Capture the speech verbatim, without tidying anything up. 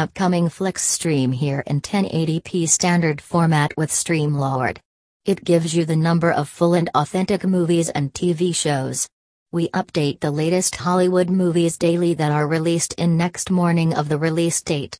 Upcoming flicks stream here in ten eighty p standard format with Streamlord. It gives you the number of full and authentic movies and T V shows. We update the latest Hollywood movies daily that are released in next morning of the release date.